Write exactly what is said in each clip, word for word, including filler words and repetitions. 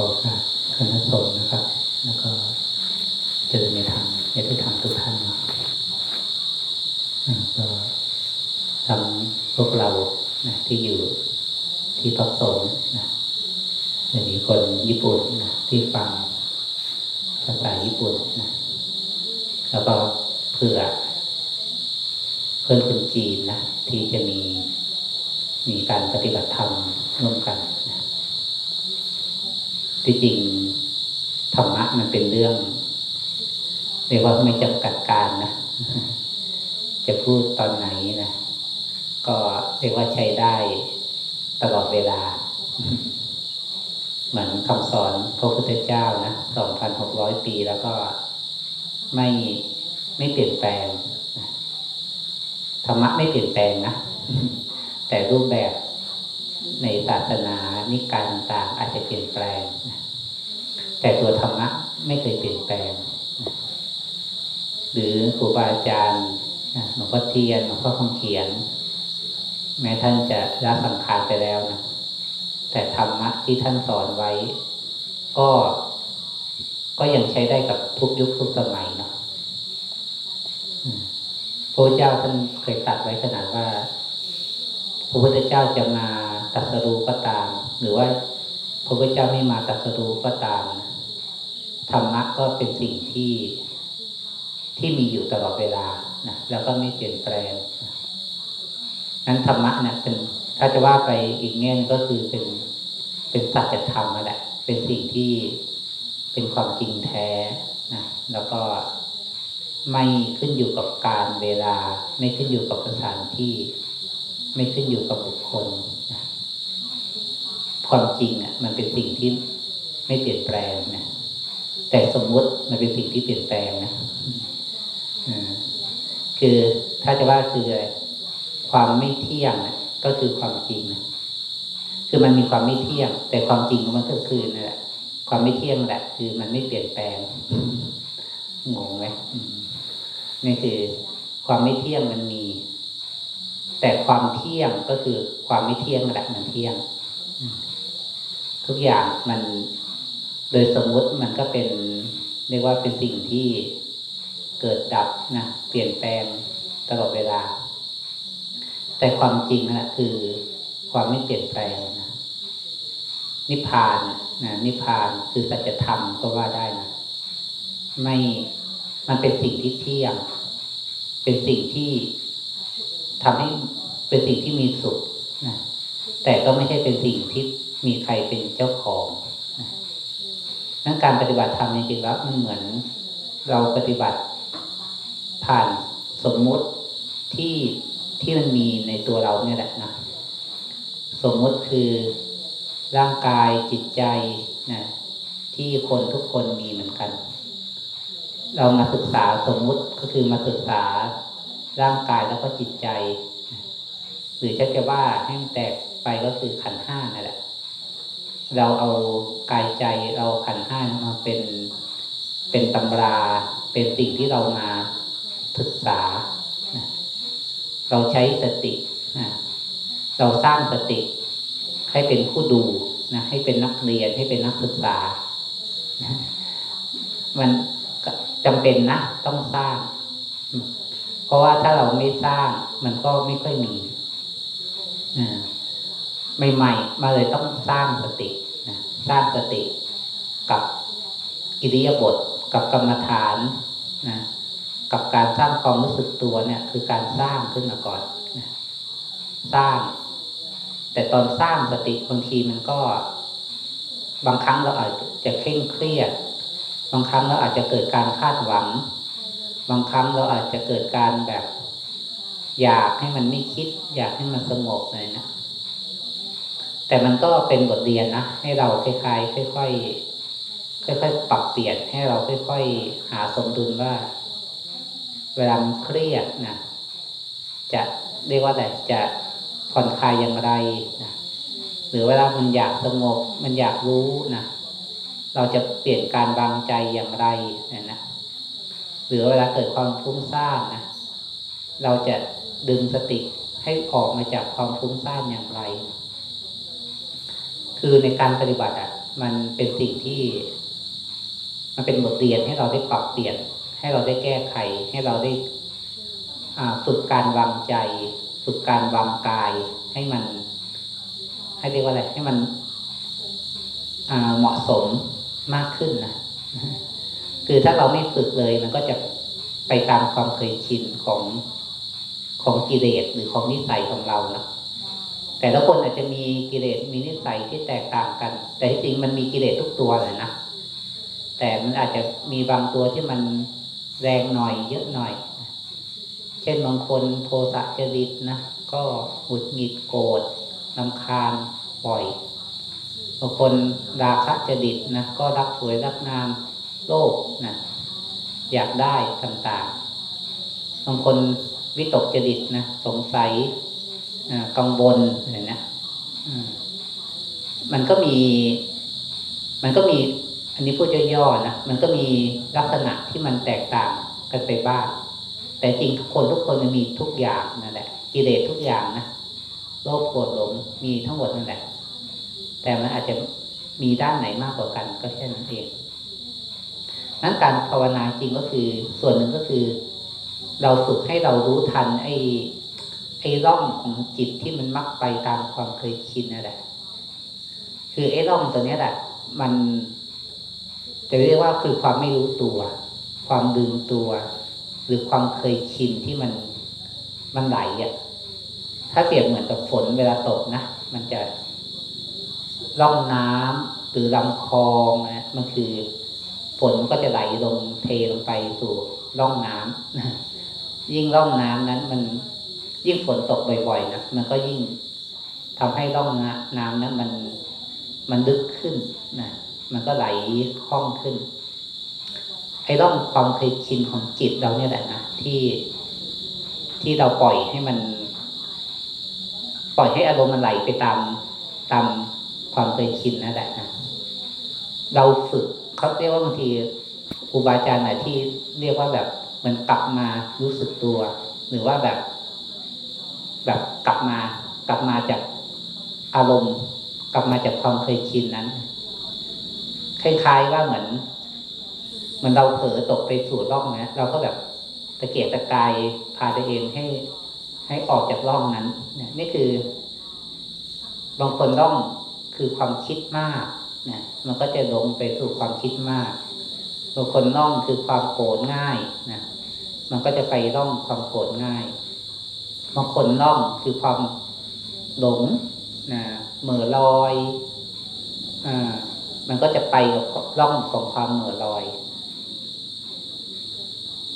ขอค่ะคณะสงฆ์นะครับแล้วก็เจริญในธรรมในที่ธรรมทุกท่านนะก็ทำพวกเรานะที่อยู่ที่พักสงฆ์นะอย่างนี้คนญี่ปุ่นนะที่ฟังภาษาญี่ปุ่นนะแล้วก็เผื่อเพื่อนคนจีนนะที่จะมีมีการปฏิบัติธรรมร่วมกันนะที่จริงธรรมะมันเป็นเรื่องเรียกว่าไม่จำกัดการนะจะพูดตอนไหนนะก็เรียกว่าใช้ได้ตลอดเวลาเหมือนคำสอนพระพุทธเจ้านะ สองพันหกร้อย ปีแล้วก็ไม่ไม่เปลี่ยนแปลงธรรมะไม่เปลี่ยนแปลงนะแต่รูปแบบในศาสนานิกายต่างอาจจะเปลี่ยนแปลงแต่ตัวธรรมะไม่เคยเปลี่ยนแปลงหรือครูบาอาจารย์หลวงพ่อเทียนหลวงพ่อคำเขียนแม้ท่านจะละสังขารไปแล้วนะแต่ธรรมะที่ท่านสอนไว้ก็ก็ยังใช้ได้กับทุกยุคทุกสมัยเนาะพระเจ้าท่านเคยตรัสไว้ขนาดว่าพระพุทธเจ้าจะมาตรัสรู้ก็ตามหรือว่าพระพุทธเจ้าไม่มาตรัสรู้ก็ตามธรรมะก็เป็นสิ่งที่ที่มีอยู่ตลอดเวลานะแล้วก็ไม่เปลี่ยนแปลงนั้นธรรมะเนี่ยเป็นถ้าจะว่าไปอีกแง่นึงก็คือเป็นเป็นสัจธรรมแหละเป็นสิ่งที่เป็นความจริงแท้นะแล้วก็ไม่ขึ้นอยู่กับการเวลาไม่ขึ้นอยู่กับสถานที่ไม่ขึ้นอยู่กับบุคคลนะความจริงอ่ะมันเป็นสิ่งที่ไม่เปลี่ยนแปลงนะแต่สมมุติมันเป็นสิ่งที่เปลี่ยนแปลงนะอ่าคือถ้าจะว่าคืออะไรความไม่เที่ยงนะก็คือความจริงนะคือมันมีความไม่เที่ยงแต่ความจริงมันก็คือนั่นแหละความไม่เที่ยงแหละคือมันไม่เปลี่ยนแปลงงงไหมนี่คือความไม่เที่ยงมันมีแต่ความเที่ยงก็คือความไม่เที่ยงแหละมันเที่ยงทุกอย่างมันโดยสมมุติมันก็เป็นเรียกว่าเป็นสิ่งที่เกิดดับนะเปลี่ยนแปลงตลอดเวลาแต่ความจริงนั่นแหละคือความไม่เปลี่ยนแปลงนะนิพพานนะนิพพานคือสัจธรรมก็ว่าได้นะไม่มันเป็นสิ่งที่เที่ยงเป็นสิ่งที่ทำให้เป็นสิ่งที่มีสุขนะแต่ก็ไม่ใช่เป็นสิ่งที่มีใครเป็นเจ้าของนะนั้นการปฏิบัติธรรมจริงๆแล้วมันเหมือนเราปฏิบัติผ่านสมมุติที่ที่มันมีในตัวเราเนี่ยแหละนะสมมุติคือร่างกายจิตใจนะที่คนทุกคนมีเหมือนกันเรามาศึกษาสมมุติก็คือมาศึกษาร่างกายแล้วก็จิตใจหรือจะจะว่าให้มันแตกไปก็คือขันธ์ห้านั่นแหละเราเอากายใจเราขันธ์ห้ามาเป็นเป็นตำราเป็นสิ่งที่เรามาศึกษาเราใช้สติเราสร้างสติให้เป็นผู้ดูนะให้เป็นนักเรียนให้เป็นนักศึกษามันจำเป็นนะต้องสร้างเพราะว่าถ้าเราไม่สร้างมันก็ไม่ค่อยมีใหม่ๆมาเลยต้องสร้างสตินะสร้างสติกับอิริยาบถกับกรรมฐานนะกับการสร้างความรู้สึกตัวเนี่ยคือการสร้างขึ้นมาก่อนนะสร้างแต่ตอนสร้างสติบางทีมันก็บางครั้งเราอาจจะเคร่งเครียดบางครั้งเราอาจจะเกิดการคาดหวังบางครั้งเราอาจจะเกิดการแบบอยากให้มันไม่คิดอยากให้มันสงบเลยนะแต่มันก็เป็นบทเรียนนะให้เราค่อยๆค่อยๆค่อยๆปรับเปลี่ยนให้เราค่อยๆหาสมดุลว่าเวลามันเครียดนะจะเรียกว่าอะไรจะผ่อนคลายอย่างไรนะหรือเวลามันอยากสงบมันอยากรู้นะเราจะเปลี่ยนการวางใจอย่างไรเนี่ยนะหรือเวลาเกิดความฟุ้งซ่านนะเราจะดึงสติให้ออกมาจากความฟุ้งซ่านอย่างไรคือในการปฏิบัติอ่ะ มันเป็นสิ่งที่มันเป็นบทเรียนให้เราได้ปรับเปลี่ยนให้เราได้แก้ไขให้เราได้ฝึกการวางใจฝึกการวางกายให้มันให้เรียกว่าอะไรให้มันเหมาะสมมากขึ้นนะคือถ้าเราไม่ฝึกเลยมันก็จะไปตามความเคยชินของของกิเลสหรือของนิสัยของเรานะแต่ละคนอาจจะมีกิเลสมีนิสัยที่แตกต่างกันแต่ที่จริงมันมีกิเลสทุกตัวเลยนะแต่มันอาจจะมีบางตัวที่มันแรงหน่อยเยอะหน่อยเช่นบางคนโทสะจริตนะก็หงุดหงิดโกรธรำคาญบ่อยบางคนราคะจริตนะก็รักสวยรักงามโลภนะอยากได้ต่างๆบางคนวิตกจริตนะสงสัยกังวลอะไรนะมันก็มีมันก็มีอันนี้พูดย่อๆนะมันก็มีลักษณะที่มันแตกต่างกันไปบ้างแต่จริงทุกคนทุกคนมันมีทุกอย่างนั่นแหละกิเลสทุกอย่างนะโลภโกรธหลงมีทั้งหมดนั่นแหละแต่มันอาจจะมีด้านไหนมากกว่ากันก็แค่นั้นเองนั้นการภาวนาจริงก็คือส่วนหนึ่งก็คือเราฝึกให้เรารู้ทันไอ้ไอ้ร่องของจิตที่มันมักไปตามความเคยชินนั่นแหละคือไอ้ร่องตัวนี้แหละมันจะเรียกว่าคือความไม่รู้ตัวความลืมตัวหรือความเคยชินที่มันมันไหลอ่ะถ้าเปรียบเหมือนกับฝนเวลาตกนะมันจะร่องน้ำหรือลำคลองนะมันคือฝนก็จะไหลลงเทลงไปสู่ร่องน้ำยิ่งร่องน้ำนั้นมันยิ่งฝนตกบ่อยๆนะมันก็ยิ่งทำให้ร่องน้ำนั้นมันมันลึกขึ้นนะมันก็ไหลคล่องขึ้นไอ้ร่องความเคยชินของจิตเราเนี่ยแหละนะที่ที่เราปล่อยให้มันปล่อยให้อารมณ์มันไหลไปตามตามความเคยชินนั่นแหละนะเราฝึกเขาเรียกว่าบางทีครูบาอาจารย์นะที่เรียกว่าแบบเหมือนกลับมารู้สึกตัวหรือว่าแบบแบบกลับมากลับมาจากอารมณ์กลับมาจากความเคยชินนั้นคล้ายๆว่าเหมือนเหมือนเราเผลอตกไปสู่ร่องนะเราก็แบบตะเกียกตะกายพาตัวเองให้ให้ออกจากร่องนั้นนี่คือบางคนร่องคือความคิดมากนะมันก็จะลงไปสู่ความคิดมากบางคนร่องคือความโกรธง่ายนะมันก็จะไปร่องความโกรธง่ายบางคนร่องคือความหลงนะเหม่อลอยอ่ามันก็จะไปกับร่องของความเหม่อลอย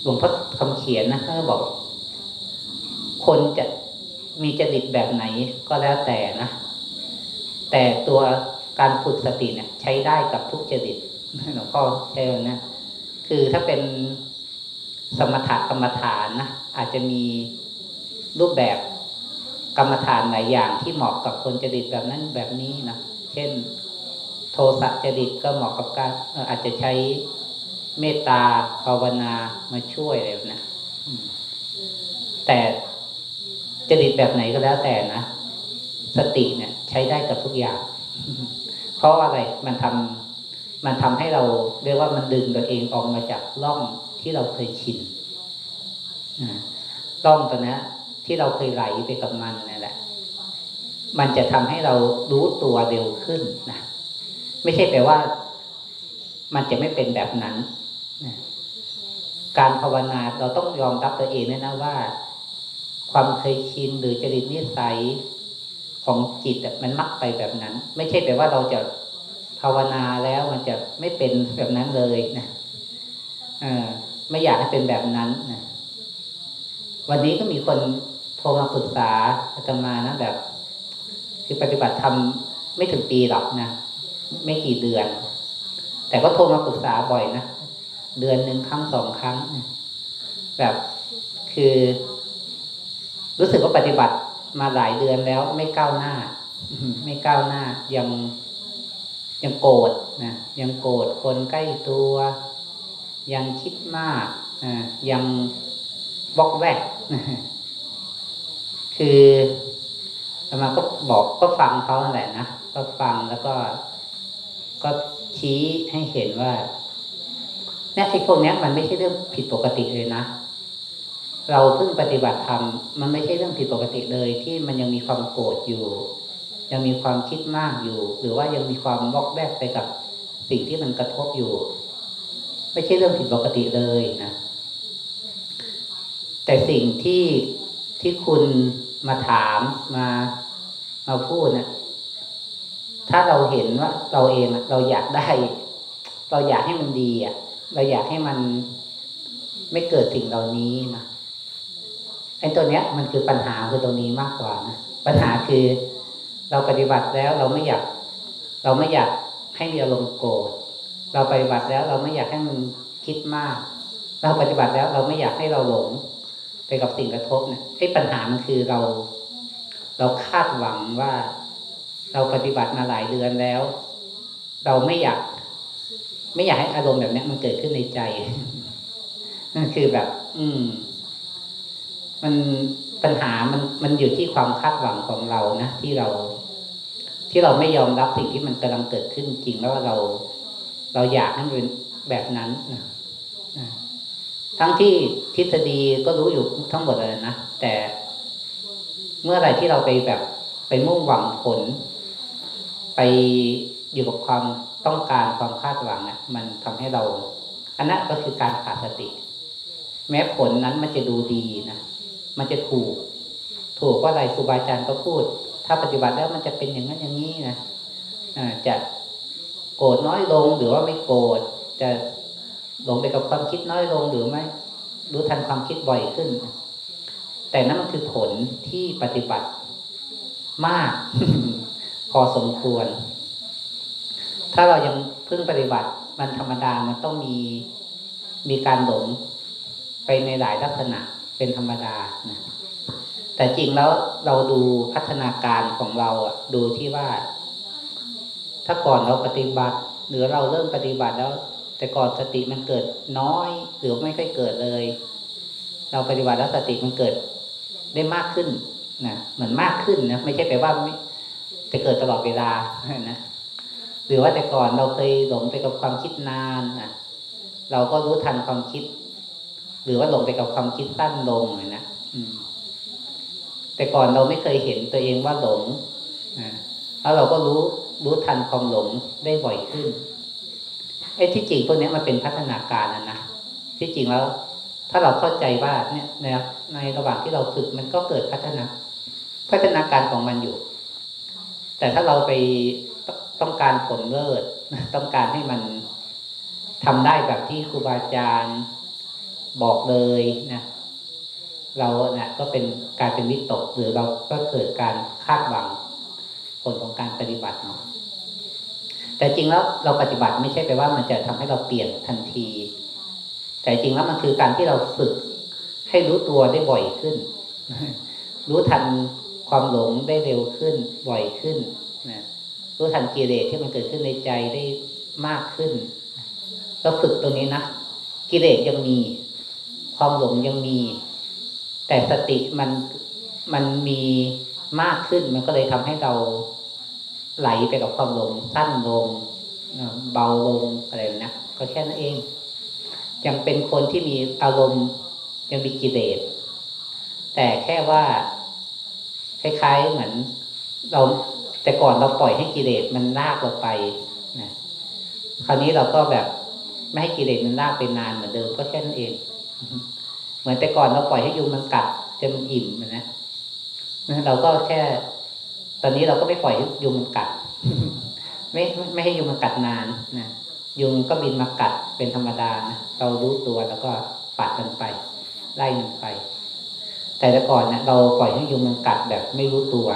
หลวงพ่อคำเขียนนะเขาบอกคนจะมีจริตแบบไหนก็แล้วแต่นะแต่ตัวการฝึกสติเนี่ยใช้ได้กับทุกจริตหลวงพ่อใช้เลยนะคือถ้าเป็นสมถะกรรมฐานนะอาจจะมีรูปแบบกรรมฐานหลายอย่างที่เหมาะกับคนจริตแบบนั้นแบบนี้นะเช่นโทสะจริตก็เหมาะกับการอาจจะใช้เมตตาภาวนามาช่วยอะไรนะแต่จริตแบบไหนก็แล้วแต่นะสติเนี่ยใช้ได้กับทุกอย่างเพราะอะไรมันทำมันทำให้เราเรียกว่ามันดึงตัวเองออกมาจากร่องที่เราเคยชินร่องตัวนี้ที่เราเคยไหลไปกับมันนั่นแหละมันจะทำให้เรารู้ตัวเร็วขึ้นนะไม่ใช่แปลว่ามันจะไม่เป็นแบบนั้นนะการภาวนาเราต้องยอมรับตัวเองนะว่าความเคยชินหรือจริตนิสัยของจิตมันมักไปแบบนั้นไม่ใช่แปลว่าเราจะภาวนาแล้วมันจะไม่เป็นแบบนั้นเลยนะเออไม่อยากให้เป็นแบบนั้นนะวันนี้ก็มีคนโทรมาปรึกษาอาตมานะแบบคือปฏิบัติธรรมไม่ถึงปีหรอกนะไม่กี่เดือนแต่ก็โทรมาปรึกษาบ่อยนะเดือนหนึ่งครั้งสองครั้งแบบคือรู้สึกว่าปฏิบัติมาหลายเดือนแล้วไม่ก้าวหน้าไม่ก้าวหน้ายังยังโกรธนะยังโกรธคนใกล้ตัวยังคิดมากนะยังบกแวกคืออาตมาก็บอกก็ฟังเขาแหละนะก็ฟังแล้วก็ ก็ชี้ให้เห็นว่าเนี่ยไอ้พวกเนี้ยมันไม่ใช่เรื่องผิดปกติเลยนะเราเพิ่งปฏิบัติธรรมมันไม่ใช่เรื่องผิดปกติเลยที่มันยังมีความโกรธอยู่ยังมีความคิดมากอยู่หรือว่ายังมีความวอกแวกไปกับสิ่งที่มันกระทบอยู่ไม่ใช่เรื่องผิดปกติเลยนะแต่สิ่งที่ที่คุณมาถามมามาพูดนะถ้าเราเห็นว่าเราเองเราอยากได้เราอยากให้มันดีอ่ะเราอยากให้มันไม่เกิดสิ่งเหล่านี้นะไอ้ตัวเนี้ยมันคือปัญหาคือตรงนี้มากกว่านะปัญหาคือเราปฏิบัติแล้วเราไม่อยากเราไม่อยากให้มีอารมณ์โกรธเราปฏิบัติแล้วเราไม่อยากให้มันคิดมากเราปฏิบัติแล้วเราไม่อยากให้เราหลงไปกับสิ่งกระทบเนี่ยไอ้ปัญหามันคือเราเราคาดหวังว่าเราปฏิบัติมาหลายเดือนแล้วเราไม่อยากไม่อยากให้อารมณ์แบบนี้มันเกิดขึ้นในใจนั่นคือแบบอืมมันปัญหามันมันอยู่ที่ความคาดหวังของเรานะที่เราที่เราไม่ยอมรับสิ่งที่มันกำลังเกิดขึ้นจริงแล้วเราเราอยากให้มันเป็นแบบนั้นนะทั้งที่ทฤษฎีก็รู้อยู่ทั้งหมดเลยนะแต่เมื่อไหร่ที่เราไปแบบไปมุ่งหวังผลไปอยู่กับความต้องการความคาดหวังอ่ะมันทำให้เราอันนั้นก็คือการขาดสติแม้ผลนั้นมันจะดูดีนะมันจะถูกถูกว่าอะไรครูบาอาจารย์ก็พูดถ้าปฏิบัติแล้วมันจะเป็นอย่างนั้นอย่างนี้นะอ่าจะโกรธน้อยลงหรือว่าไม่โกรธจะหลงไปกับความคิดน้อยลงหรือไม่รู้ทันความคิดบ่อยขึ้นแต่นั่นมันคือผลที่ปฏิบัติมาก พอสมควรถ้าเรายังเพิ่งปฏิบัติมันธรรมดามันต้องมีมีการหลงไปในหลายลักษณะเป็นธรรมดานะแต่จริงแล้วเราดูพัฒนาการของเราอ่ะดูที่ว่าถ้าก่อนเราปฏิบัติหรือเราเริ่มปฏิบัติแล้วแต่ก่อนสติมันเกิดน้อยหรือไม่ค่อยเกิดเลยเราปฏิบัติแล้วสติมันเกิดได้มากขึ้นนะเหมือนมากขึ้นนะไม่ใช่แปลว่าไม่จะเกิดตลอดเวลานะหรือว่าแต่ก่อนเราเคยหลงไปกับความคิดนานนะเราก็รู้ทันความคิดหรือว่าหลงไปกับความคิดสั้นลงเลยนะแต่ก่อนเราไม่เคยเห็นตัวเองว่าหลงแล้วเราก็รู้รู้ทันความหลงได้บ่อยขึ้นไอ้ที่จริงพวกนี้มันเป็นพัฒนาการนะนะที่จริงแล้วถ้าเราเข้าใจว่าเนี่ยนะครับในระหว่างที่เราฝึกมันก็เกิดพัฒนาพัฒนาการของมันอยู่แต่ถ้าเราไปต้องการผลเลิศต้องการให้มันทำได้แบบที่ครูบาอาจารย์บอกเลยนะเราเนี่ยก็เป็นการเป็นวิตกหรือเราก็เกิดการคาดหวังผลของการปฏิบัติเนาะแต่จริงแล้วเราปฏิบัติไม่ใช่แปลว่ามันจะทำให้เราเปลี่ยนทันทีแต่จริงแล้วมันคือการที่เราฝึกให้รู้ตัวได้บ่อยขึ้นรู้ทันความหลงได้เร็วขึ้นบ่อยขึ้นนะรู้ทันกิเลสที่มันเกิดขึ้นในใจได้มากขึ้นเราฝึกตรงนี้นะกิเลสยังมีความหลงยังมีแต่สติมันมันมีมากขึ้นมันก็เลยทำให้เราไหลไปกับความหลงสั้นลงเบาลงอะไรนะก็แค่นั้นเองยังเป็นคนที่มีอารมณ์ยังมีกิเลสแต่แค่ว่าคล้ายๆเหมือนเราแต่ก่อนเราปล่อยให้กิเลสมันลากเราไปนะคราวนี้เราก็แบบไม่ให้กิเลสมันลากไปนานเหมือนเดิมก็แค่นั้นเองเหมือนแต่ก่อนเราปล่อยให้ยุงมันกัดจนมันอิ่มนะเราก็แค่ตอนนี้เราก็ไม่ปล่อยให้ยุงมันกัดไม่ไม่ให้ยุงมันกัดนานนะยุงก็บินมากัดเป็นธรรมดานะเรารู้ตัวแล้วก็ปัดมันไปไล่มันไปแต่แต่ก่อนเนี่ยเราปล่อยให้ยุงมันกัดแบบไม่รู้ตัว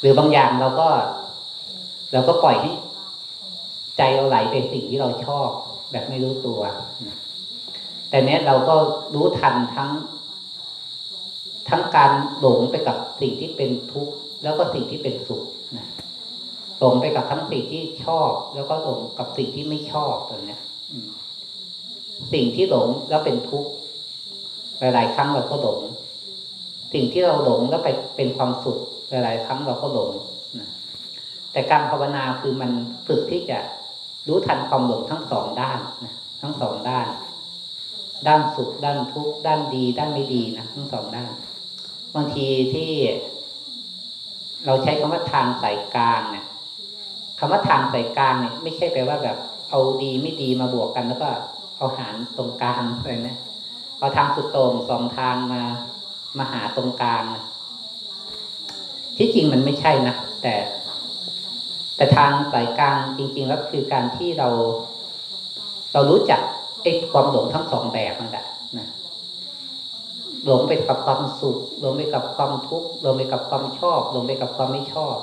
หรือบางอย่างเราก็เราก็ปล่อยให้ใจเราไหลไปสิ่งที่เราชอบแบบไม่รู้ตัวแต่เนี้ยเราก็รู้ทันทั้งทั้งการหลงไปกับสิ่งที่เป็นทุกข์แล้วก็สิ่งที่เป็นสุขนะหลงไปกับทั้งสิ่งที่ชอบแล้วก็หลงกับสิ่งที่ไม่ชอบตัวเนี้ยสิ่งที่หลงแล้วเป็นทุกข์หลายๆครั้งเราก็หลงสิ่งที่เราหลงแล้วไปเป็นความสุขหลายๆครั้งเราก็หลง แต่การภาวนาคือมันฝึกที่จะรู้ทันความหลงทั้งสองด้านนะทั้งสองด้านด้านสุขด้านทุกข์ด้านดีด้านไม่ดีนะทั้งสองด้านบางทีที่เราใช้คำว่าทางสายกลางเนี่ยคำว่าทางสายกลางเนี่ยไม่ใช่แปลว่าแบบเอาดีไม่ดีมาบวกกันแล้วก็เอาหารตรงกลางอะไรนะเอาทางสุดโต่งสองทางมามาหาตรงกลางนะที่จริงมันไม่ใช่นะแต่แต่ทางสายกลางจริงๆแล้วคือการที่เราเรารู้จักไอ้ความหลงทั้งสองแบบนั่นแหละนะหลงไปกับความสุขหลงไปกับความทุกข์หลงไปกับความชอบหลงไปกับความไม่ชอบ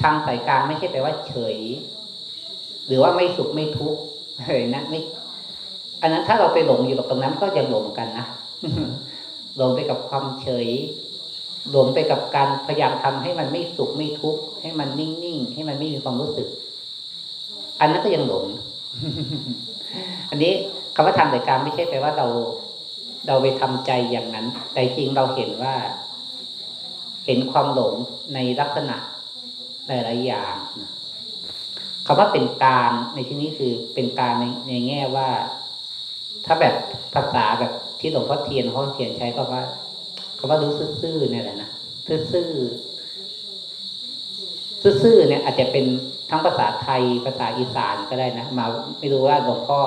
ทางสายกลางไม่ใช่แปลว่าเฉยหรือว่าไม่สุขไม่ทุกข์เห็นนะไม่อันนั้นถ้าเราไปหลงอยู่กับตรงนั้นก็จะหลงกันนะหลงไปกับความเฉยหลงไปกับการพยายามทำให้มันไม่สุขไม่ทุกข์ให้มันนิ่งๆให้มันไม่มีความรู้สึกอันนั้นก็ยังหลงอันนี้คำว่าทางสายกลางไม่ใช่แปลว่าเราเราไปทำใจอย่างนั้นแต่จริงเราเห็นว่าเห็นความหลงในลักษณะหลายๆอย่างคำว่าเป็นกลางในที่นี้คือเป็นกลางในในแง่ว่าถ้าแบบภาษาแบบที่หลวงพ่อเทียนหลวงพ่อเทียนใช้ก็ว่าคำว่ารู้ซื่อๆเนี่ยแหละนะซื่อๆซื่อๆเนี่ยอาจจะเป็นทั้งภาษาไทยภาษาอีสานก็ได้นะมาไม่รู้ว่าหลวงพ่อ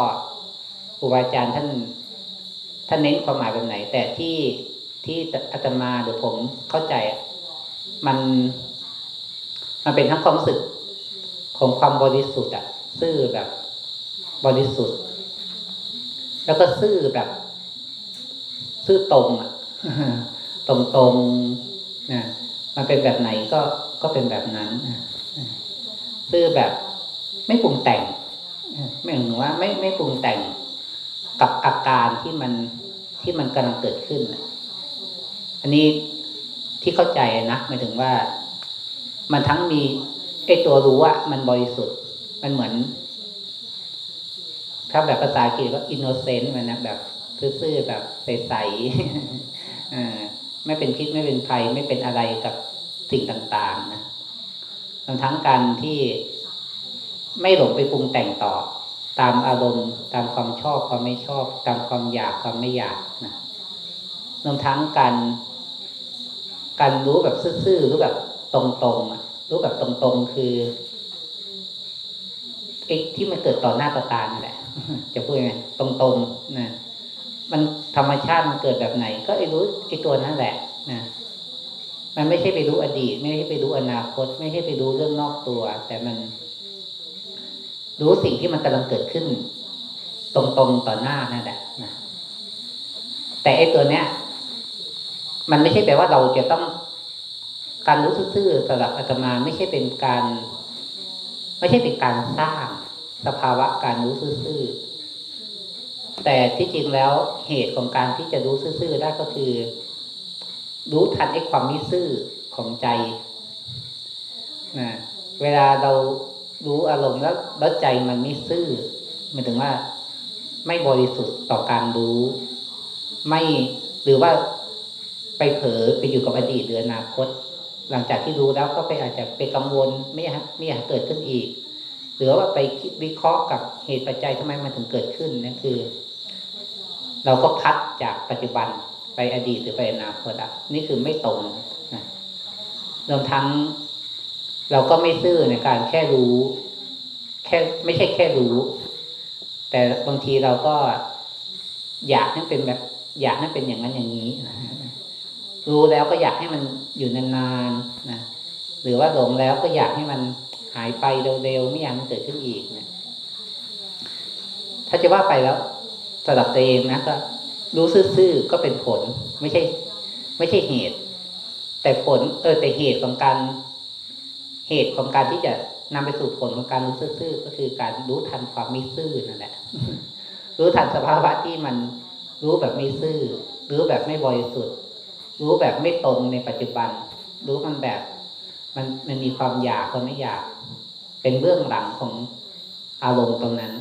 ครูบาอาจารย์ท่านท่านเน้นความหมายแบบไหนแต่ที่ที่อาตมาหรือผมเข้าใจมันมันเป็นทั้งความรู้สึกของความบริสุทธิ์อ่ะซื่อแบบบริสุทธิ์แล้วก็ซื่อแบบซื่อตรงอ่ะตรงๆนะมันเป็นแบบไหนก็ก็เป็นแบบนั้นซื่อแบบไม่ปรุงแต่งไม่หมายถึงว่าไม่ไม่ปรุงแต่งกับอาการที่มันที่มันกำลังเกิดขึ้นอันนี้ที่เข้าใจนะหมายถึงว่ามันทั้งมีไอ้ตัวรู้ว่ามันบริสุทธิ์มันเหมือนถ้าแบบภาษาอังกฤษก็ innocent มันนะแบบซื่อๆแบบใสๆเอ่อไม่เป็นพิษไม่เป็นภัยไม่เป็นอะไรกับสิ่งต่างๆนะทั้งการที่ไม่หลงไปปรุงแต่งต่อตามอารมณ์ตามความชอบความไม่ชอบตามความอยากความไม่อยากนะรวมทั้งการการรู้แบบซื่อๆรู้แบบตรงๆอ่ะรู้แบบตรงๆคือไอ้ที่มันเกิดต่อหน้าต่อตานั่นแหละจะพูดยังไงตรงๆนะมันธรรมชาติมันเกิดแบบไหนก็ไอ้รู้ไอ้ตัวนั่นแหละนะมันไม่ใช่ไปรู้อดีตไม่ใช่ไปรู้อนาคตไม่ใช่ไปรู้เรื่องนอกตัวแต่มันรู้สิ่งที่มันกำลังเกิดขึ้นตรงๆต่อหน้านั่นแหละนะแต่ไอ้ตัวเนี้ยมันไม่ใช่แปลว่าเราจะต้องการรู้ซื่อๆสำหรับอาตมาไม่ใช่เป็นการไม่ใช่เป็นการสร้างสภาวะการรู้ซื่อๆแต่ที่จริงแล้วเหตุของการที่จะรู้ซื่อๆได้ก็คือรู้ทันไอ้ความไม่ซื่อของใจนะเวลาเรารู้อารมณ์แล้วแล้วใจมันไม่ซื่อหมายถึงว่าไม่บริสุทธิ์ต่อการรู้ไม่หรือว่าไปเผลอไปอยู่กับอดีตหรืออนาคตหลังจากที่รู้แล้วก็ไปอาจจะไปกังวลไม่อยากไม่อยากเกิดขึ้นอีกหรือว่าไปคิดวิเคราะห์กับเหตุปัจจัยทำไมมันถึงเกิดขึ้นนั่นคือเราก็พัดจากปัจจุบันไปอดีตหรือไปอนาคตอ่ะนี่คือไม่ตรงนะรวมทั้งเราก็ไม่ซื่อในการแค่รู้แค่ไม่ใช่แค่รู้แต่บางทีเราก็อยากให้เป็นแบบอยากให้เป็นอย่างนั้นอย่างนี้รู้แล้วก็อยากให้มันอยู่นานๆนะหรือว่าหลงแล้วก็อยากให้มันหายไปเร็วๆไม่อยากมันเกิดขึ้นอีกนะถ้าจะว่าไปแล้วสำหรับตัวเองนะก็รู้ซื่อๆก็เป็นผลไม่ใช่ไม่ใช่เหตุแต่ผลเออแต่เหตุของการเหตุของการที่จะนำไปสู่ผลของการรู้ซื่อๆก็คือการรู้ทันความไม่ซื่อนั่นแหละรู้ทันสภาวะที่มันรู้แบบไม่ซื่อรู้แบบไม่บริสุทธิ์รู้แบบไม่ตรงในปัจจุบันรู้มันแบบมันมันมีความอยากความไม่อยากเป็นเบื้องหลังของอารมณ์ตรงนั้น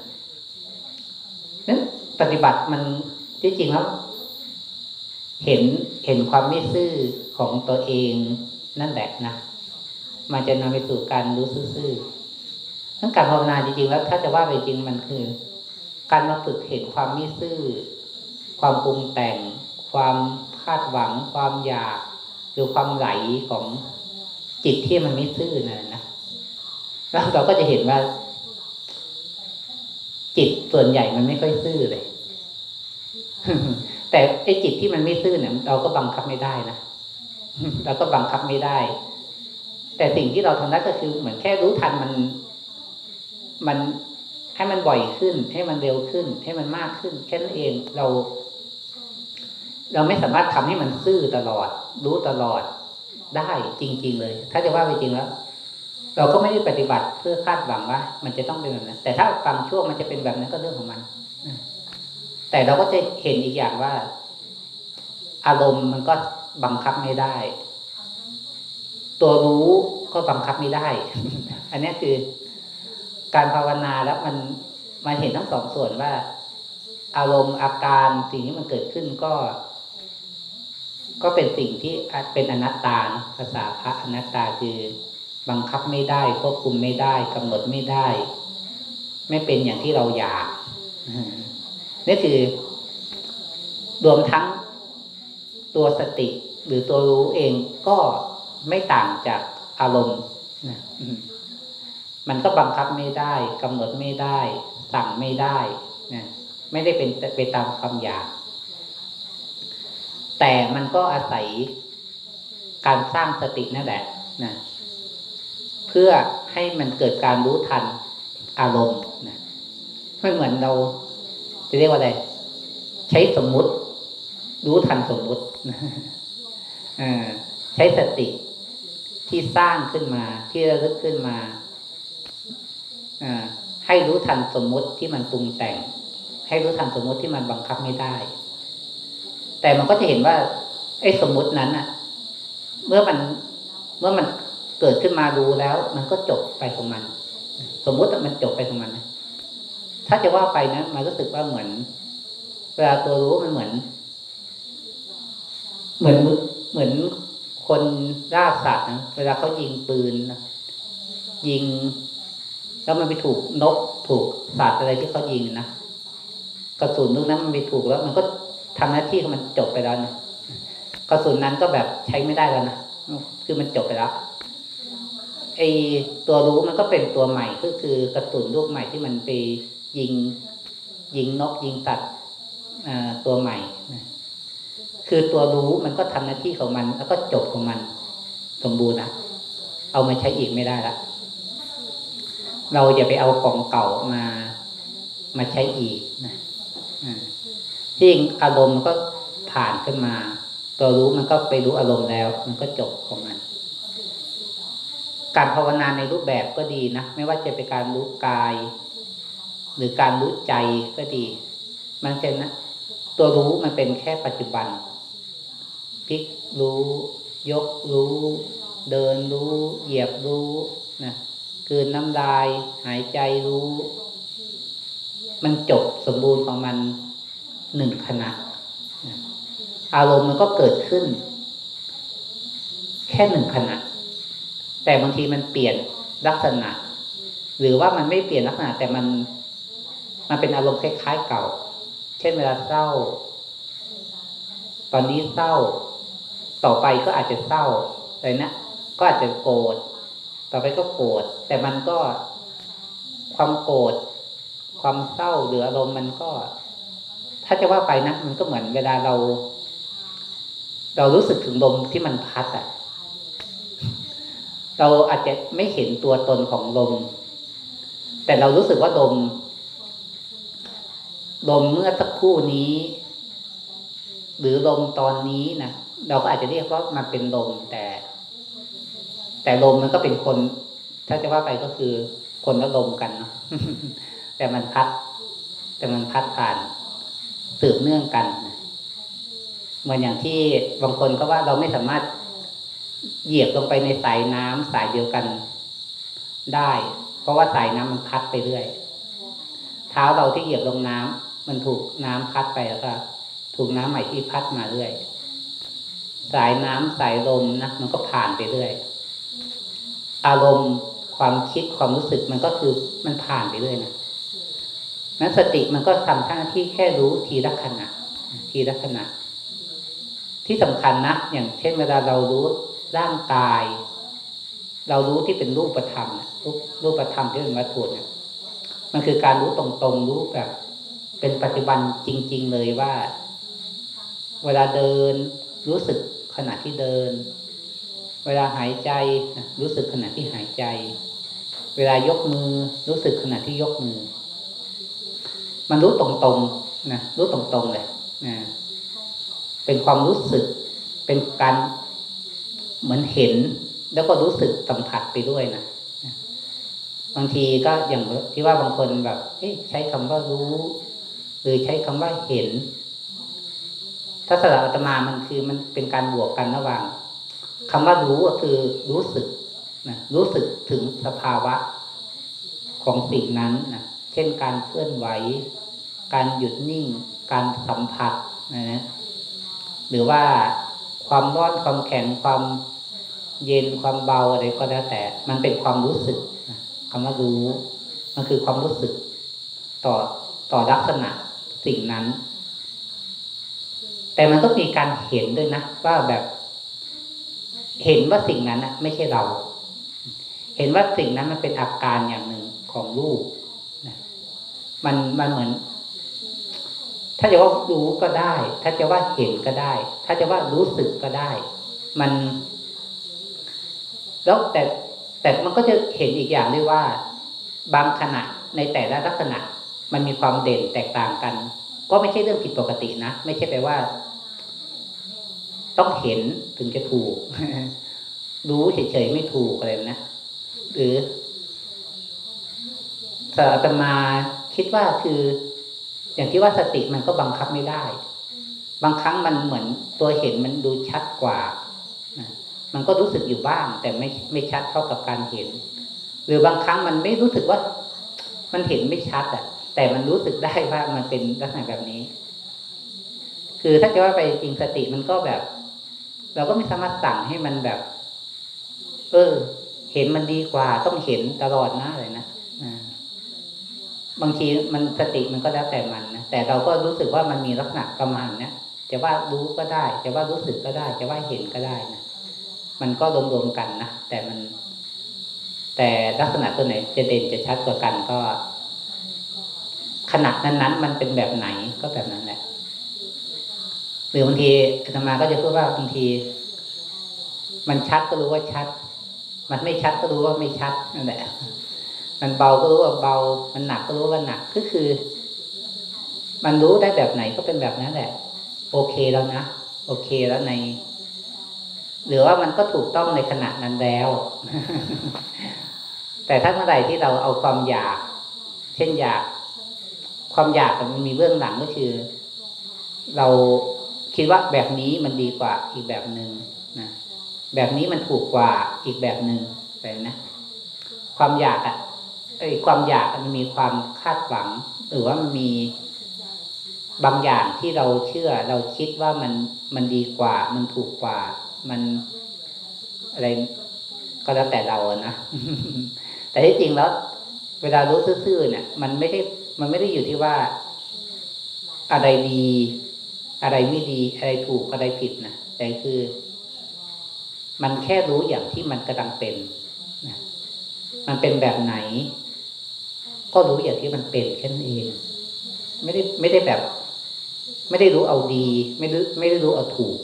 นั้นปฏิบัติมันที่จริงแล้วเห็นเห็นความไม่ซื่อของตัวเองนั่นแหละนะ มันจะนำไปสู่การรู้ซื่อๆนั่นการภาวนาจริงๆแล้วถ้าจะว่าไปจริงมันคือการมาฝึกเห็นความไม่ซื่อความปรุงแต่งความคาดหวังความอยากหรือความไหลของจิตที่มันไม่ซื่อนั่นนะแล้วเราก็จะเห็นว่าจิตส่วนใหญ่มันไม่ค่อยซื่อเลยแต่ไอ้จิตที่มันไม่ซื่อเนี่ยเราก็บังคับไม่ได้นะเราก็บังคับไม่ได้แต่สิ่งที่เราทำได้ก็คือเหมือนแค่รู้ทันมันมันให้มันบ่อยขึ้นให้มันเร็วขึ้นให้มันมากขึ้นแค่นั้นเองเราเราไม่สามารถทำให้มันซื่อตลอดรู้ตลอดได้จริงๆเลยถ้าจะว่าไปจริงแล้วเราก็ไม่ได้ปฏิบัติเพื่อคาดหวังว่ามันจะต้องเป็นแบบนั้นแต่ถ้าบางช่วงมันจะเป็นแบบนั้นก็เรื่องของมันแต่เราก็จะเห็นอีกอย่างว่าอารมณ์มันก็บังคับไม่ได้ตัวรู้ก็บังคับไม่ได้อันนี้คือการภาวนาแล้วมันมันเห็นทั้งสองส่วนว่าอารมณ์อาการสิ่งที่มันเกิดขึ้นก็ก็เป็นสิ่งที่เป็นอนัตตาภาษาพระอนัตตาคือบังคับไม่ได้ควบคุมไม่ได้กำหนดไม่ได้ไม่เป็นอย่างที่เราอยากนี่คือรวมทั้งตัวสติหรือตัวรู้เองก็ไม่ต่างจากอารมณ์นะมันก็บังคับไม่ได้กำหนดไม่ได้สั่งไม่ได้นะไม่ได้เป็นไปตามความอยากแต่มันก็อาศัยการสร้างสตินั่นแหละนะเพื่อให้มันเกิดการรู้ทันอารมณ์นะไม่เหมือนเราจะเรียกว่าอะไรใช้สมมุติรู้ทันสมมุติอ่าใช้สติที่สร้างขึ้นมาที่ระลึกขึ้นมาอ่าให้รู้ทันสมมุติที่มันปรุงแต่งให้รู้ทันสมมุติที่มันบังคับไม่ได้แต่มันก็จะเห็นว่าไอ้สมมุตินั้นน่ะเมื่อมันเมื่อมันเกิดขึ้นมาดูแล้วมันก็จบไปของมันสมมุติมันจบไปของมันถ้าจะว่าไปนะมันรู้สึกว่าเหมือนเวลาตัวรู้มันเหมือนเหมือนเหมือนคนล่าสัตว์นะเวลาเขายิงปืนนะยิงแล้วมันไปถูกนกถูกสัตว์อะไรที่เขายิงนะกระสุนลูกนั้นมันไปถูกแล้วมันก็ทำหน้าที่ของมันจบไปแล้วนะกระสุนนั้นก็แบบใช้ไม่ได้แล้วนะคือมันจบไปแล้วไอ้ตัวรู้มันก็เป็นตัวใหม่ก็คือกระสุนลูกใหม่ที่มันไปยิงยิงนกยิงสัตว์อ่าตัวใหม่นะคือตัวรู้มันก็ทำหน้าที่ของมันแล้วก็จบของมันสมบูรณ์นะเอามาใช้อีกไม่ได้ละเราอย่าไปเอาของเก่ามามาใช้อีกนะที่อารมณ์มันก็ผ่านขึ้นมาตัวรู้มันก็ไปรู้อารมณ์แล้วมันก็จบของมันการภาวนาในรูปแบบก็ดีนะไม่ว่าจะเป็นการรู้กายหรือการรู้ใจก็ดีมันเป็นนะตัวรู้มันเป็นแค่ปัจจุบันพลิกรู้ยกรู้เดินรู้เหยียบรู้นะคืนน้ำลายหายใจรู้มันจบสมบูรณ์ของมันหนึ่งขณะอารมณ์มันก็เกิดขึ้นแค่หนึ่งขณะแต่บางทีมันเปลี่ยนลักษณะหรือว่ามันไม่เปลี่ยนลักษณะแต่มันมันเป็นอารมณ์คล้ายๆเก่าเช่นเวลาเศร้าตอนนี้เศร้าต่อไปก็อาจจะเศร้าอะไรนะก็อาจจะโกรธต่อไปก็โกรธแต่มันก็ความโกรธความเศร้าหรืออารมณ์มันก็ถ้าจะว่าไปนะมันก็เหมือนเวลาเราเรารู้สึกถึงลมที่มันพัดอ่ะเราอาจจะไม่เห็นตัวตนของลมแต่เรารู้สึกว่าลมลมเมื่อสักครู่นี้หรือลมตอนนี้นะเราก็อาจจะเรียกว่ามันเป็นลมแต่แต่ลมมันก็เป็นคนถ้าจะว่าไปก็คือคนละลมกันเนาะแต่มันพัดแต่มันพัดผ่านสืบเนื่องกันเหมือนอย่างที่บางคนก็ว่าเราไม่สามารถเหยียบลงไปในสายน้ำสายเดียวกันได้เพราะว่าสายน้ำมันพัดไปเรื่อยเท้าเราที่เหยียบลงน้ำมันถูกน้ำพัดไปแล้วก็ถูกน้ำใหม่ที่พัดมาเรื่อยสายน้ำสายลมนะมันก็ผ่านไปเรื่อย อารมณ์ความคิดความรู้สึกมันก็คือมันผ่านไปเรื่อยนะนั้นสติมันก็ทำหน้าที่แค่รู้ทีละขณะทีละขณะที่สำคัญนะอย่างเช่นเวลาเรารู้ร่างกายเรารู้ที่เป็นรูปธรรมนะรูปธรรมที่เป็นวัตถุเนี่ยมันคือการรู้ตรงๆรู้แบบเป็นปัจจุบันจริงๆเลยว่าเวลาเดินรู้สึกขณะที่เดินเวลาหายใจรู้สึกขณะที่หายใจเวลายกมือรู้สึกขณะที่ยกมือมันรู้ตรงๆนะรู้ตรงๆเลยนะเป็นความรู้สึกเป็นการเหมือนเห็นแล้วก็รู้สึกสัมผัสไปด้วยนะบางทีก็อย่างที่ว่าบางคนแบบใช้คำว่ารู้หรือใช้คำว่าเห็นถ้าสำหรับอาตมามันคือมันเป็นการบวกกันระหว่างคำว่ารู้ก็คือรู้สึกนะรู้สึกถึงสภาวะของสิ่งนั้นนะเช่นการเคลื่อนไหวการหยุดนิ่งการสัมผัสนะนะหรือว่าความร้อนความแข็งความเย็นความเบาอะไรก็แล้วแต่มันเป็นความรู้สึกนะคำว่ารู้มันคือความรู้สึกต่อต่อลักษณะสิ่งนั้นแต่มันก็มีการเห็นด้วยนะว่าแบบเห็นว่าสิ่งนั้นนะไม่ใช่เราเห็นว่าสิ่งนั้นมันเป็นอาการอย่างหนึ่งของรูปนะมันมันเหมือนถ้าจะว่ารู้ก็ได้ถ้าจะว่าเห็นก็ได้ถ้าจะว่ารู้สึกก็ได้มันแล้วแต่แต่มันก็จะเห็นอีกอย่างด้วยว่าบางขณะในแต่ละลักษณะมันมีความเด่นแตกต่างกันก็ไม่ใช่เรื่องผิดปกตินะไม่ใช่แปลว่าต้องเห็นถึงจะถูกรู้เฉยๆไม่ถูกอะไรนะหรือแต่อาตมาคิดว่าคืออย่างที่ว่าสติมันก็บังคับไม่ได้บางครั้งมันเหมือนตัวเห็นมันดูชัดกว่ามันก็รู้สึกอยู่บ้างแต่ไม่ไม่ชัดเท่ากับการเห็นหรือบางครั้งมันไม่รู้สึกว่ามันเห็นไม่ชัดอ่ะแต่มันรู้สึกได้ว่ามันเป็นลักษณะแบบนี้คือถ้าจะว่าไปจริงสติมันก็แบบเราก็ไม่สามารถสั่งให้มันแบบเออเห็นมันดีกว่าต้องเห็นตลอดนะอะไรนะบางทีมันสติมันก็แล้วแต่มันนะแต่เราก็รู้สึกว่ามันมีลักษณะประมาณเนี้ยจะว่ารู้ก็ได้จะว่ารู้สึกก็ได้จะว่าเห็นก็ได้นะมันก็รวมๆกันนะแต่มันแต่ลักษณะตัวไหนจะเด่นจะชัดกว่ากันก็ขณะนั้นๆมันเป็นแบบไหนก็แบบนั้นแหละหรือบางทีอาตมาก็จะพูดว่าบางทีมันชัดก็รู้ว่าชัดมันไม่ชัดก็รู้ว่าไม่ชัดนั่นแหละมันเบาก็รู้ว่าเบามันหนักก็รู้ว่าหนักก็คือมันรู้ได้แบบไหนก็เป็นแบบนั้นแหละโอเคแล้วนะโอเคแล้วในหรือว่ามันก็ถูกต้องในขณะนั้นแล้วแต่ถ้าเมื่อไหร่ที่เราเอาความอยากเช่นอยากความอยากมันมีเบื้องหลังก็คือเราคิดว่าแบบนี้มันดีกว่าอีกแบบนึงนะแบบนี้มันถูกกว่าอีกแบบนึงอะไรนะความอยากอ่ะไอ้ความอยากมันมีความคาดหวังหรือว่ามันมีบางอย่างที่เราเชื่อเราคิดว่ามันมันดีกว่ามันถูกกว่ามันอะไรก็แล้วแต่เราอ่ะนะแต่ที่จริงแล้วเวลารู้ซื่อๆเนี่ยมันไม่ได้มันไม่ได้อยู่ที่ว่าอะไรดีอะไรไม่ดีอะไรถูกอะไรผิดนะแต่คือมันแค่รู้อย่างที่มันกำลังเป็นนะมันเป็นแบบไหนก็รู้อย่างที่มันเป็นแค่นั้นเองไม่ได้ไม่ได้แบบไม่ได้รู้เอาดีไม่รู้ไม่ได้รู้เอาถูก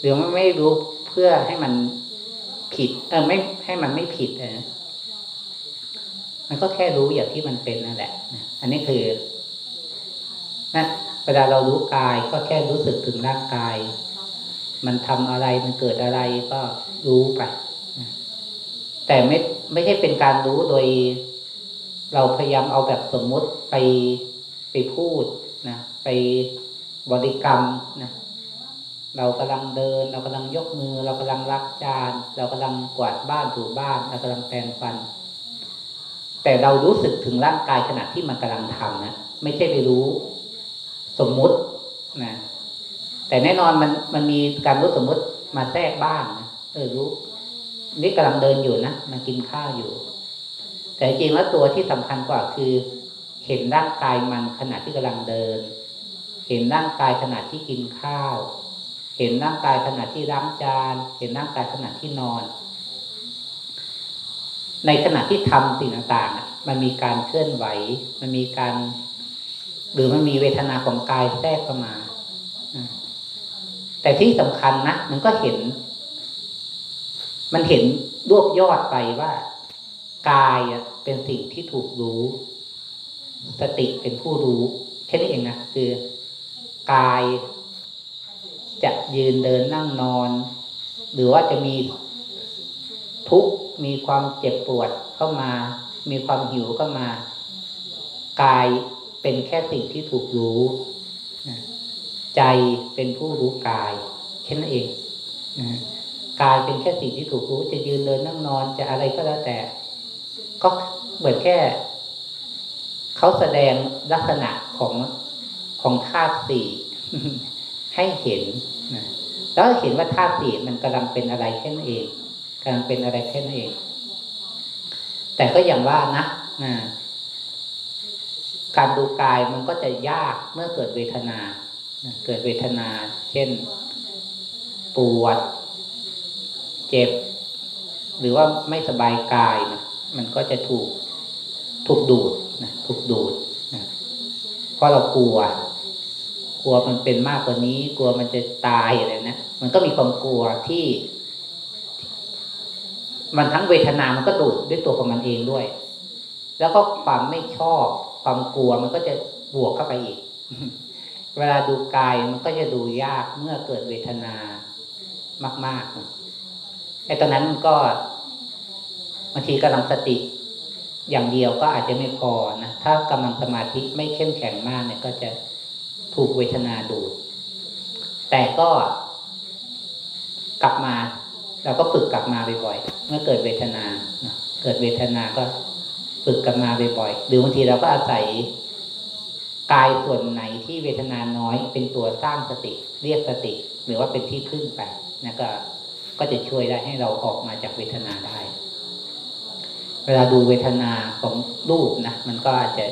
หรือไม่ไม่รู้เพื่อให้มันผิดเออไม่ให้มันไม่ผิดนะมันก็แค่รู้อย่างที่มันเป็นนั่นแหละอันนี้คือนะเวลาเรารู้กายก็แค่รู้สึกถึงร่างกายมันทำอะไรมันเกิดอะไรก็รู้ไปแต่ไม่ไม่ใช่เป็นการรู้โดยเราพยายามเอาแบบสมมติไปไปพูดนะไปบริกรรมนะเรากำลังเดินเรากำลังยกมือเรากำลังล้างจานเรากำลังกวาดบ้านถูบ้านเรากำลังแปรงฟันแต่เรารู้สึกถึงร่างกายขณะที่มันกำลังทำนะไม่ใช่ไปรู้สมมุตินะแต่แน่นอนมันมันมีการรู้สมมุติมาแทรกบ้างนะเออรู้ นี่กำลังเดินอยู่นะมันกินข้าวอยู่แต่จริงแล้วตัวที่สำคัญกว่าคือเห็นร่างกายมันขณะที่กำลังเดินเห็นร่างกายขณะที่กินข้าวเห็นร่างกายขณะที่ล้างจานเห็นร่างกายขณะที่นอนในขณะที่ทำสิ่งต่างๆมันมีการเคลื่อนไหวมันมีการหรือมันมีเวทนาของกายแทรกเข้ามาแต่ที่สำคัญนะมันก็เห็นมันเห็นรวบยอดไปว่ากายเป็นสิ่งที่ถูกรู้สติเป็นผู้รู้แค่นี้เองนะคือกายจะยืนเดินนั่งนอนหรือว่าจะมีทุกข์มีความเจ็บปวดเข้ามามีความหิวเข้ามากายเป็นแค่สิ่งที่ถูกรู้ใจเป็นผู้รู้กายแค่นั้นเองกายเป็นแค่สิ่งที่ถูกรู้จะยืนเดินนั่งนอนจะอะไรก็แล้วแต่ก็เหมือนแค่เขาแสดงลักษณะของของธาตุสี่ให้เห็นแล้วเห็นว่าธาตุสี่มันกำลังเป็นอะไรแค่นั้นเองกำลังเป็นอะไรแค่นั้นเองแต่ก็อย่างว่านะการดูกายมันก็จะยากเมื่อเกิดเวทนาเกิดเวทนาเช่นปวดเจ็บหรือว่าไม่สบายกายนะมันก็จะถูกถูกดูดนะถูกดูดนะเพราะเรากลัวกลัวมันเป็นมากกว่านี้กลัวมันจะตายอะไรนะมันก็มีความกลัวที่มันทั้งเวทนามันก็ดูดด้วยตัวของมันเองด้วยแล้วก็ความไม่ชอบความกลัวมันก็จะบวกเข้าไปอีกเวลาดูกายมันก็จะดูยากเมื่อเกิดเวทนามากๆไอ้ตอนนั้นก็บางทีกำลังสติอย่างเดียวก็อาจจะไม่พอนะถ้ากำลังสมาธิไม่เข้มแข็งมากเนี่ยก็จะถูกเวทนาดูดแต่ก็กลับมาเราก็ฝึกกลับมาบ่อยๆเมื่อเกิดเวทนาเกิดเวทนาก็ฝึกกลับมาบ่อยๆหรือบางทีเราก็อาศัยกายส่วนไหนที่เวทนาน้อยเป็นตัวสร้างสติเรียกสติหรือว่าเป็นที่พึ่งไปนะก็ก็จะช่วยได้ให้เราออกมาจากเวทนาได้เวลาดูเวทนาของรูปนะมันก็อาจจะ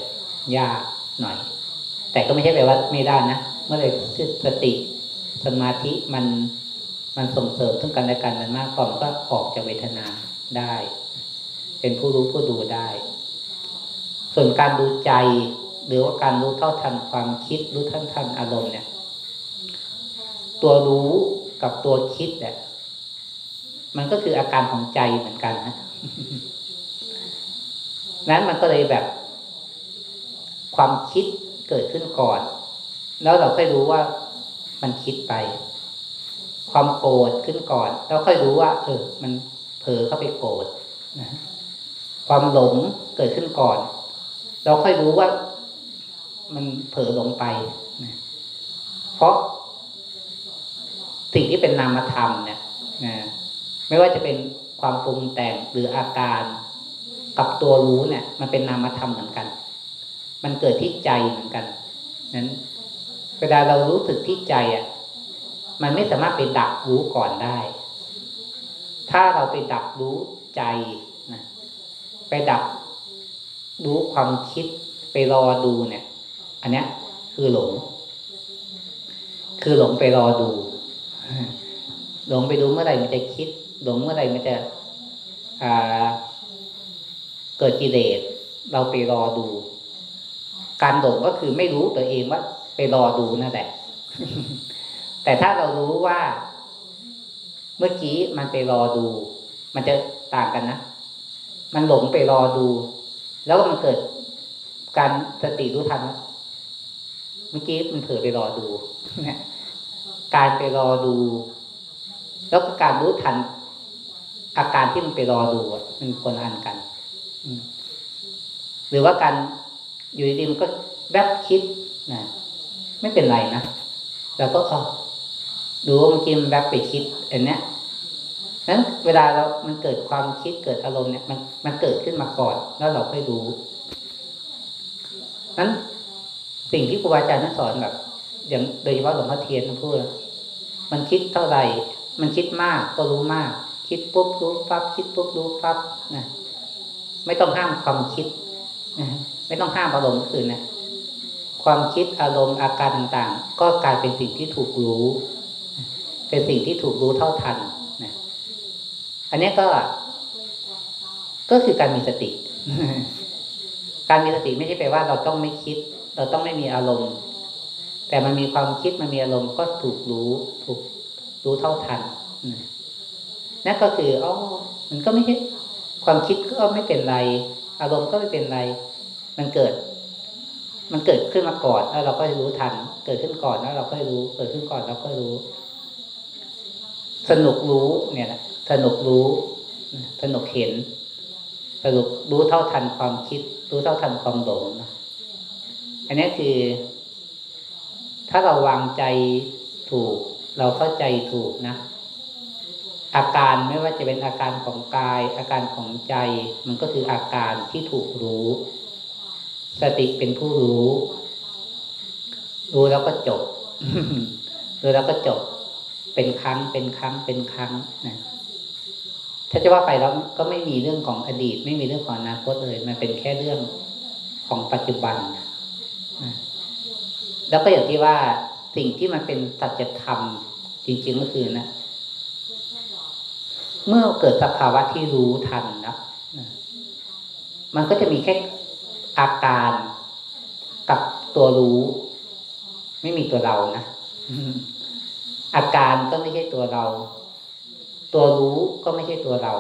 ยากหน่อยแต่ก็ไม่ใช่แปลว่าไม่ได้นะเมื่อไรที่สติสมาธิมันมันส่งเสริมซึ่งกันและกันมันมากพอมันก็ออกจากเวทนาได้เป็นผู้รู้ผู้ดูได้ส่วนการดูใจหรือว่าการรู้เท่าทันความคิดรู้เท่าทันอารมณ์เนี่ยตัวรู้กับตัวคิดเนี่ยมันก็คืออาการของใจเหมือนกันนะนั้นมันก็เลยแบบความคิดเกิดขึ้นก่อนแล้วเราค่อยรู้ว่ามันคิดไปความโกรธขึ้นก่อนแล้วค่อยรู้ว่าเออมันเผลอเข้าไปโกรธนะความหลงเกิดขึ้นก่อนเราค่อยรู้ว่ามันเผลอหลงไปนะเพราะสิ่งที่เป็นนามธรรมเนี่ยนะไม่ว่าจะเป็นความปรุงแต่งหรืออาการกับตัวรู้เนี่ยมันเป็นนามธรรมเหมือนกันมันเกิดที่ใจเหมือนกันนั้นเวลาเรารู้สึกที่ใจอ่ะมันไม่สามารถไปดักรู้ก่อนได้ถ้าเราไปดักรู้ใจนะไปดักรู้ความคิดไปรอดูเนี่ยอันเนี้ยคือหลงคือหลงไปรอดูหลงไปดูเมื่อไหร่มันจะคิดหลงเมื่อไหร่มันจะเกิดกิเลสเราไปรอดูการหลงก็คือไม่รู้ตัวเองว่าไปรอดูนั่นแหละแต่ถ้าเรารู้ว่าเมื่อกี้มันไปรอดูมันจะต่างกันนะมันหลงไปรอดูแล้วก็มันเกิดการสติรู้ทันว่าเมื่อกี้มันเผลอไปรอดูเนี่ยการไปรอดูแล้วก็การรู้ทันอาการที่มันไปรอดูมันคนละอันกันหรือว่าการอยู่ดีๆมันก็แวบคิดนะไม่เป็นไรนะเราก็เอาดูว่าเมื่อกี้มันแวบไปคิดอันเนี้ยนั้นเวลาเรามันเกิดความคิดเกิดอารมณ์เนี่ยมันมันเกิดขึ้นมาก่อนแล้วเราค่อยรู้นั้นสิ่งที่ครูบาอาจารย์ท่านสอนแบบอย่างโดยเฉพาะหลวงพ่อเทียนท่านพูดมันคิดเท่าไหร่มันคิดมากก็รู้มากคิ คิดปุ๊บรู้ปั๊บคิดปุ๊บรู้ปั๊บนะไม่ต้องห้ามความคิดนะไม่ต้องห้ามอารมณ์อื่นนะความคิดอารมณ์อาการต่างๆก็กลายเป็นสิ่งที่ถูกรู้เป็นสิ่งที่ถูกรู้เท่าทันนะอันนี้ก็ก็คือการมีสติการมีสติไม่ใช่แปลว่าเราต้องไม่คิดเราต้องไม่มีอารมณ์แต่มันมีความคิดมันมีอารมณ์ก็ถูกรู้ถูกรู้เท่าทันนั่นก็คืออ๋อมันก็ไม่ใช่ความคิดก็ไม่เป็นไรอารมณ์ก็ไม่เป็นไรมันเกิดมันเกิดขึ้นมาก่อนแล้วเราก็รู้ทันเกิดขึ้นก่อนแล้วเราก็รู้เกิดขึ้นก่อนเราก็รู้สนุกรู้เนี่ยนะสนุกรู้สนุกเห็นสนุกรู้เท่าทันความคิดรู้เท่าทันความหลงนะอันนี้คือถ้าเราวางใจถูกเราเข้าใจถูกนะอาการไม่ว่าจะเป็นอาการของกายอาการของใจมันก็คืออาการที่ถูกรู้สติเป็นผู้รู้รู้แล้วก็จบ รู้แล้วก็จบเป็นครั้งเป็นครั้งเป็นครั้งนะถ้าจะว่าไปแล้วก็ไม่มีเรื่องของอดีตไม่มีเรื่องของอนาคตเลยมันเป็นแค่เรื่องของปัจจุบันนะแล้วก็อย่างที่ว่าสิ่งที่มันเป็นสัจธรรมจริงๆก็คือนะเมื่อเกิดสภาวะที่รู้ทันนะมันก็จะมีแค่อาการกับตัวรู้ไม่มีตัวเรานะอาการก็ไม่ใช่ตัวเราตัวรู้ก็ไม่ใช่ตัวเรา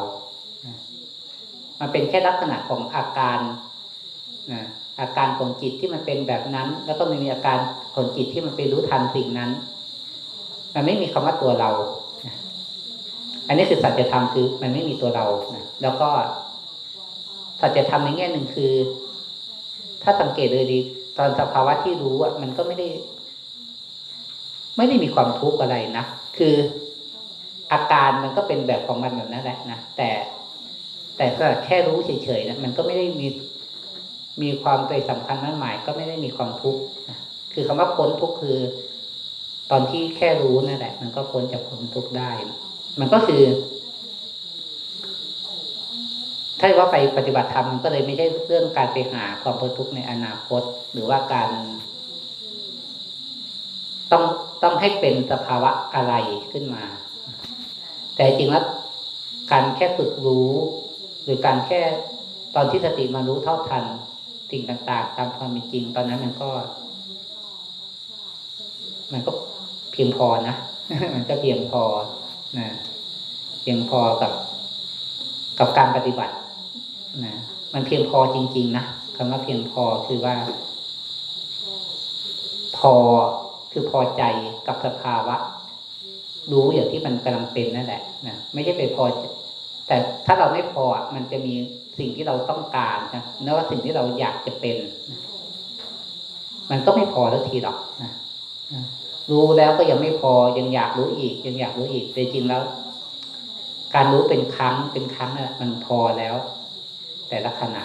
มันเป็นแค่ลักษณะของอาการนะอาการของจิตที่มันเป็นแบบนั้นแล้วก็มีอาการของจิตที่มันไปรู้ทันสิ่งนั้นมันไม่มีคำว่าตัวเราอันนี้คือสัจธรรมคือมันไม่มีตัวเรานะแล้วก็สัจธรรมในแง่หนึ่งคือถ้าสังเกตเลยดีตอนสภาวะที่รู้อ่ะมันก็ไม่ได้ไม่ได้มีความทุกข์อะไรนะคืออาการมันก็เป็นแบบของมันแบบนั้นแหละนะแต่แต่ก็แค่รู้เฉยๆนะมันก็ไม่ได้มีมีความไปสำคัญมั่นหมายก็ไม่ได้มีความทุกข์นะคือคำว่าพ้นทุกข์คือตอนที่แค่รู้นั่นแหละมันก็พ้นจากความทุกข์ได้มันก็คือถ้าว่าไปปฏิบัติธรรมมันก็เลยไม่ใช่เรื่องการไปหาความพ้นทุกข์ในอนาคตหรือว่าการต้องต้องให้เป็นสภาวะอะไรขึ้นมาแต่จริงแล้วการแค่ฝึกรู้หรือการแค่ตอนที่สติมารู้เท่าทันสิ่งต่างๆตามความเป็นจริงตอนนั้นมันก็มันก็เพียงพอนะมันก็เพียงพอนะเพียงพอกับกับการปฏิบัตินะมันเพียงพอจริงๆนะคำว่าเพียงพอคือว่าพอคือพอใจกับสภาวะรู้อย่างที่มันกำลังเป็นนั่นแหละนะไม่ใช่ไปพอแต่ถ้าเราไม่พอมันจะมีสิ่งที่เราต้องการนะนั่นว่าสิ่งที่เราอยากจะเป็นนะมันก็ไม่พอแล้วทีหรอกนะรู้แล้วก็ยังไม่พอยังอยากรู้อีกยังอยากรู้อีกแต่จริงแล้วการรู้เป็นครั้งเป็นครั้งน่ะมันพอแล้วแต่ละขณะ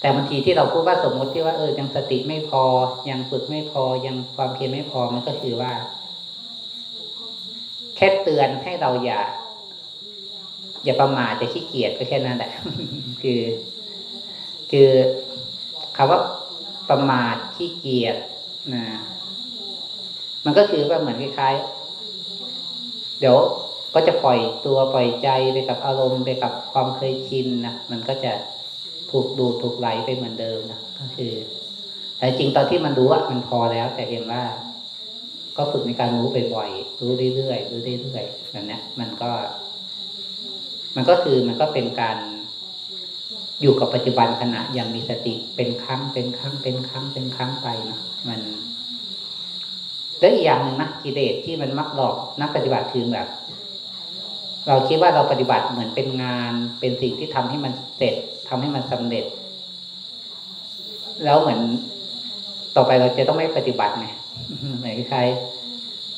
แต่บางทีที่เราพูดว่าสมมติที่ว่าเออยังสติไม่พอยังฝึกไม่พอยังความเพียรไม่พอมันก็คือว่าแค่เตือนให้เราอย่าอย่าประมาทจะขี้เกียจก็แค่นั้นแหละคือคือคำว่าประมาทขี้เกียจนะมันก็คือว่าเหมือนคล้ายๆเดี๋ยวก็จะปล่อยตัวปล่อยใจไปกับอารมณ์ไปกับความเคยชินนะมันก็จะถูกดูถูกไหลไปเหมือนเดิมนะก็คือแต่จริงตอนที่มันรู้ว่ามันพอแล้วแต่เห็นว่าก็ฝึกในการรู้บ่อยๆรู้เรื่อยๆรู้เรื่อยๆแบบนี้มันก็มันก็คือมันก็เป็นการอยู่กับปัจจุบันขณะอย่างมีสติเป็นครั้งเป็นครั้งเป็นครั้งเป็นครั้งไปนะมันแล้วอีกอย่างหนึ่งนะกิเลสที่มันมักหลอกนักปฏิบัติคือแบบเราคิดว่าเราปฏิบัติเหมือนเป็นงานเป็นสิ่งที่ทำให้มันเสร็จทำให้มันสำเร็จแล้วเหมือนต่อไปเราจะต้องไม่ปฏิบัติไงเหมือนใคร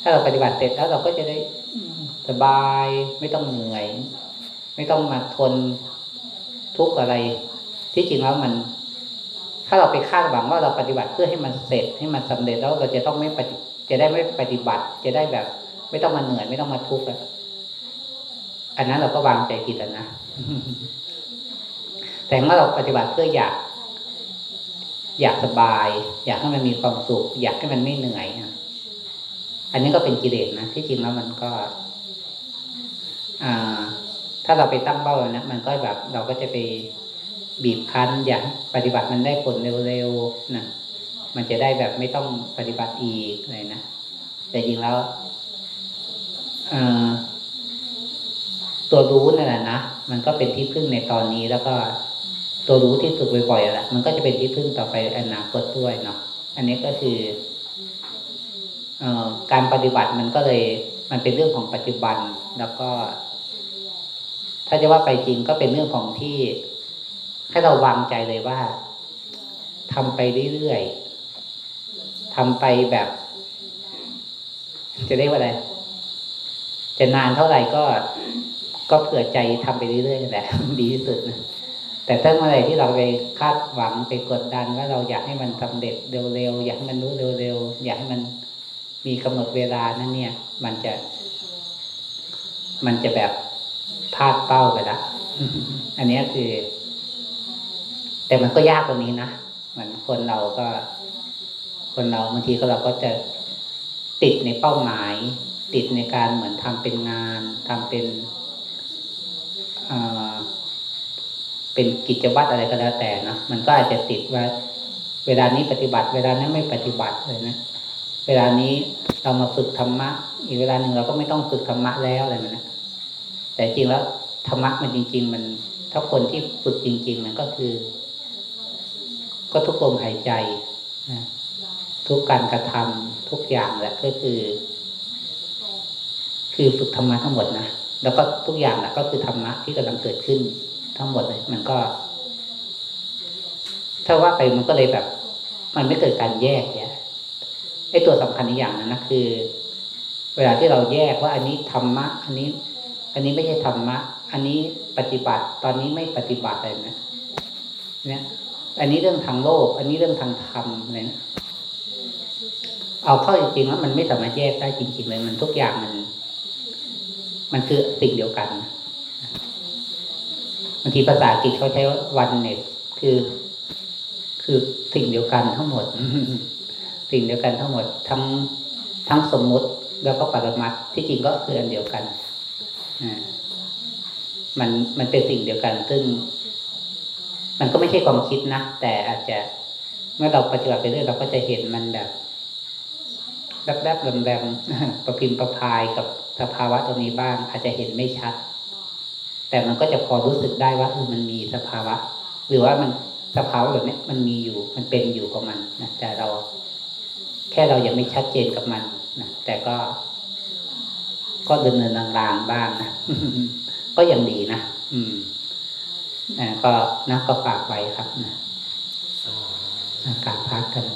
ถ้าเราปฏิบัติเสร็จแล้วเราก็จะได้สบายไม่ต้องเหนื่อยไม่ต้องมาทนทุกข์อะไรที่จริงแล้วมันถ้าเราไปคาดหวังว่าเราปฏิบัติเพื่อให้มันเสร็จให้มันสำเร็จแล้วเราจะต้องไม่ปฏิจะได้ไม่ปฏิบัติจะได้แบบไม่ต้องมาเหนื่อยไม่ต้องมาทุกข์ อันนั้นเราก็วางใจผิดแล้วนะแต่เมื่อเราปฏิบัติเพื่ออยากอยากสบายอยากให้มันมีความสุขอยากให้มันไม่เหนื่อยนะอันนี้ก็เป็นกิเลสนะที่จริงแล้วมันก็อ่าถ้าเราไปตั้งเป้าแล้วนะมันก็แบบเราก็จะไปบีบคั้นอยากปฏิบัติมันได้ผลเร็วๆนะมันจะได้แบบไม่ต้องปฏิบัติอีกอะไรนะแต่จริงแล้วอ่าตัวรู้นั่นแหละนะมันก็เป็นที่พึ่งในตอนนี้แล้วก็ตัวรู้ที่ฝึกบ่อยๆแหละมันก็จะเป็นที่พึ่งต่อไปอนาคตด้วยเนาะอันนี้ก็คือเอ่อการปฏิบัติมันก็เลยมันเป็นเรื่องของปัจจุบันแล้วก็ถ้าจะว่าไปจริงก็เป็นเรื่องของที่ให้เราวางใจเลยว่าทำไปเรื่อยๆทำไปแบบจะเรียกว่าอะไรจะนานเท่าไหร่ก็ก็เผื่อใจทำไปเรื่อยๆแหละดีที่สุดนะแต่ถ้าเมื่อไหร่ที่เราไปคาดหวังไปกดดันว่าเราอยากให้มันสำเร็จเร็วๆอยากให้มันรู้เร็วๆอยากให้มันมีกำหนดเวลานั่นเนี่ยมันจะมันจะแบบพลาดเป้าไปละอันนี้คือแต่มันก็ยากกว่านี้นะมันคนเราก็คนเราบางทีก็เราก็จะติดในเป้าหมายติดในการเหมือนทำเป็นงานทำเป็นอ่าเป็นกิจวัตรอะไรก็แล้วแต่นะมันก็อาจจะติดว่าเวลานี้ปฏิบัติเวลานั้นไม่ปฏิบัติเลยนะเวลานี้เรามาฝึกธรรมะอีกเวลาหนึ่งเราก็ไม่ต้องฝึกธรรมะแล้วอะไรแบบนี้แต่จริงแล้วธรรมะมันจริงๆมันถ้าคนที่ฝึกจริงๆนะก็คือก็ทุกลมหายใจนะทุกการกระทำทุกอย่างแหละก็คือคือฝึกธรรมะทั้งหมดนะแล้วก็ทุกอย่างแหละก็คือธรรมะที่กำลังเกิดขึ้นทั้งหมดเลยมันก็ถ้าว่าไปมันก็เลยแบบมันไม่เกิดการแยกเนี่ยไอ้ตัวสำคัญอีกอย่างนึงนะคือเวลาที่เราแยกว่าอันนี้ธรรมะอันนี้อันนี้ไม่ใช่ธรรมะอันนี้ปฏิบัติตอนนี้ไม่ปฏิบัติอะไรนะเนี่ยอันนี้เรื่องทางโลกอันนี้เรื่องทางธรรมอะไรนะเอาเข้าจริงๆแล้วมันไม่สามารถแยกได้จริงๆเลยมันทุกอย่างมันมันคือสิ่งเดียวกันบางทีภาษาอังกฤษเขาใช้ว่า oneness คือคือสิ่งเดียวกันทั้งหมดสิ่งเดียวกันทั้งหมดทั้งทั้งสมมติแล้วก็ปรมัตถ์ที่จริงก็คืออันเดียวกันอ่ามันมันเป็นสิ่งเดียวกันซึ่งมันก็ไม่ใช่ความคิดนะแต่อาจจะเมื่อเราปฏิบัติไปเรื่อยเราก็จะเห็นมันแบบแวบๆแลมๆประพิมพ์ประพายกับสภาวะตรงนี้บ้างอาจจะเห็นไม่ชัดแต่มันก็จะพอรู้สึกได้ว่าเออมันมีสภาวะหรือว่ามันสภาวะแบบนี้มันมีอยู่มันเป็นอยู่ของมันนะแต่เราแค่เรายังไม่ชัดเจนกับมันนะแต่ก็ก็เดินเดินลางๆบ้างนะ ก็ยังดีนะอืมนะก็นะก็ฝากไว้ครับนะอากาศพักกัน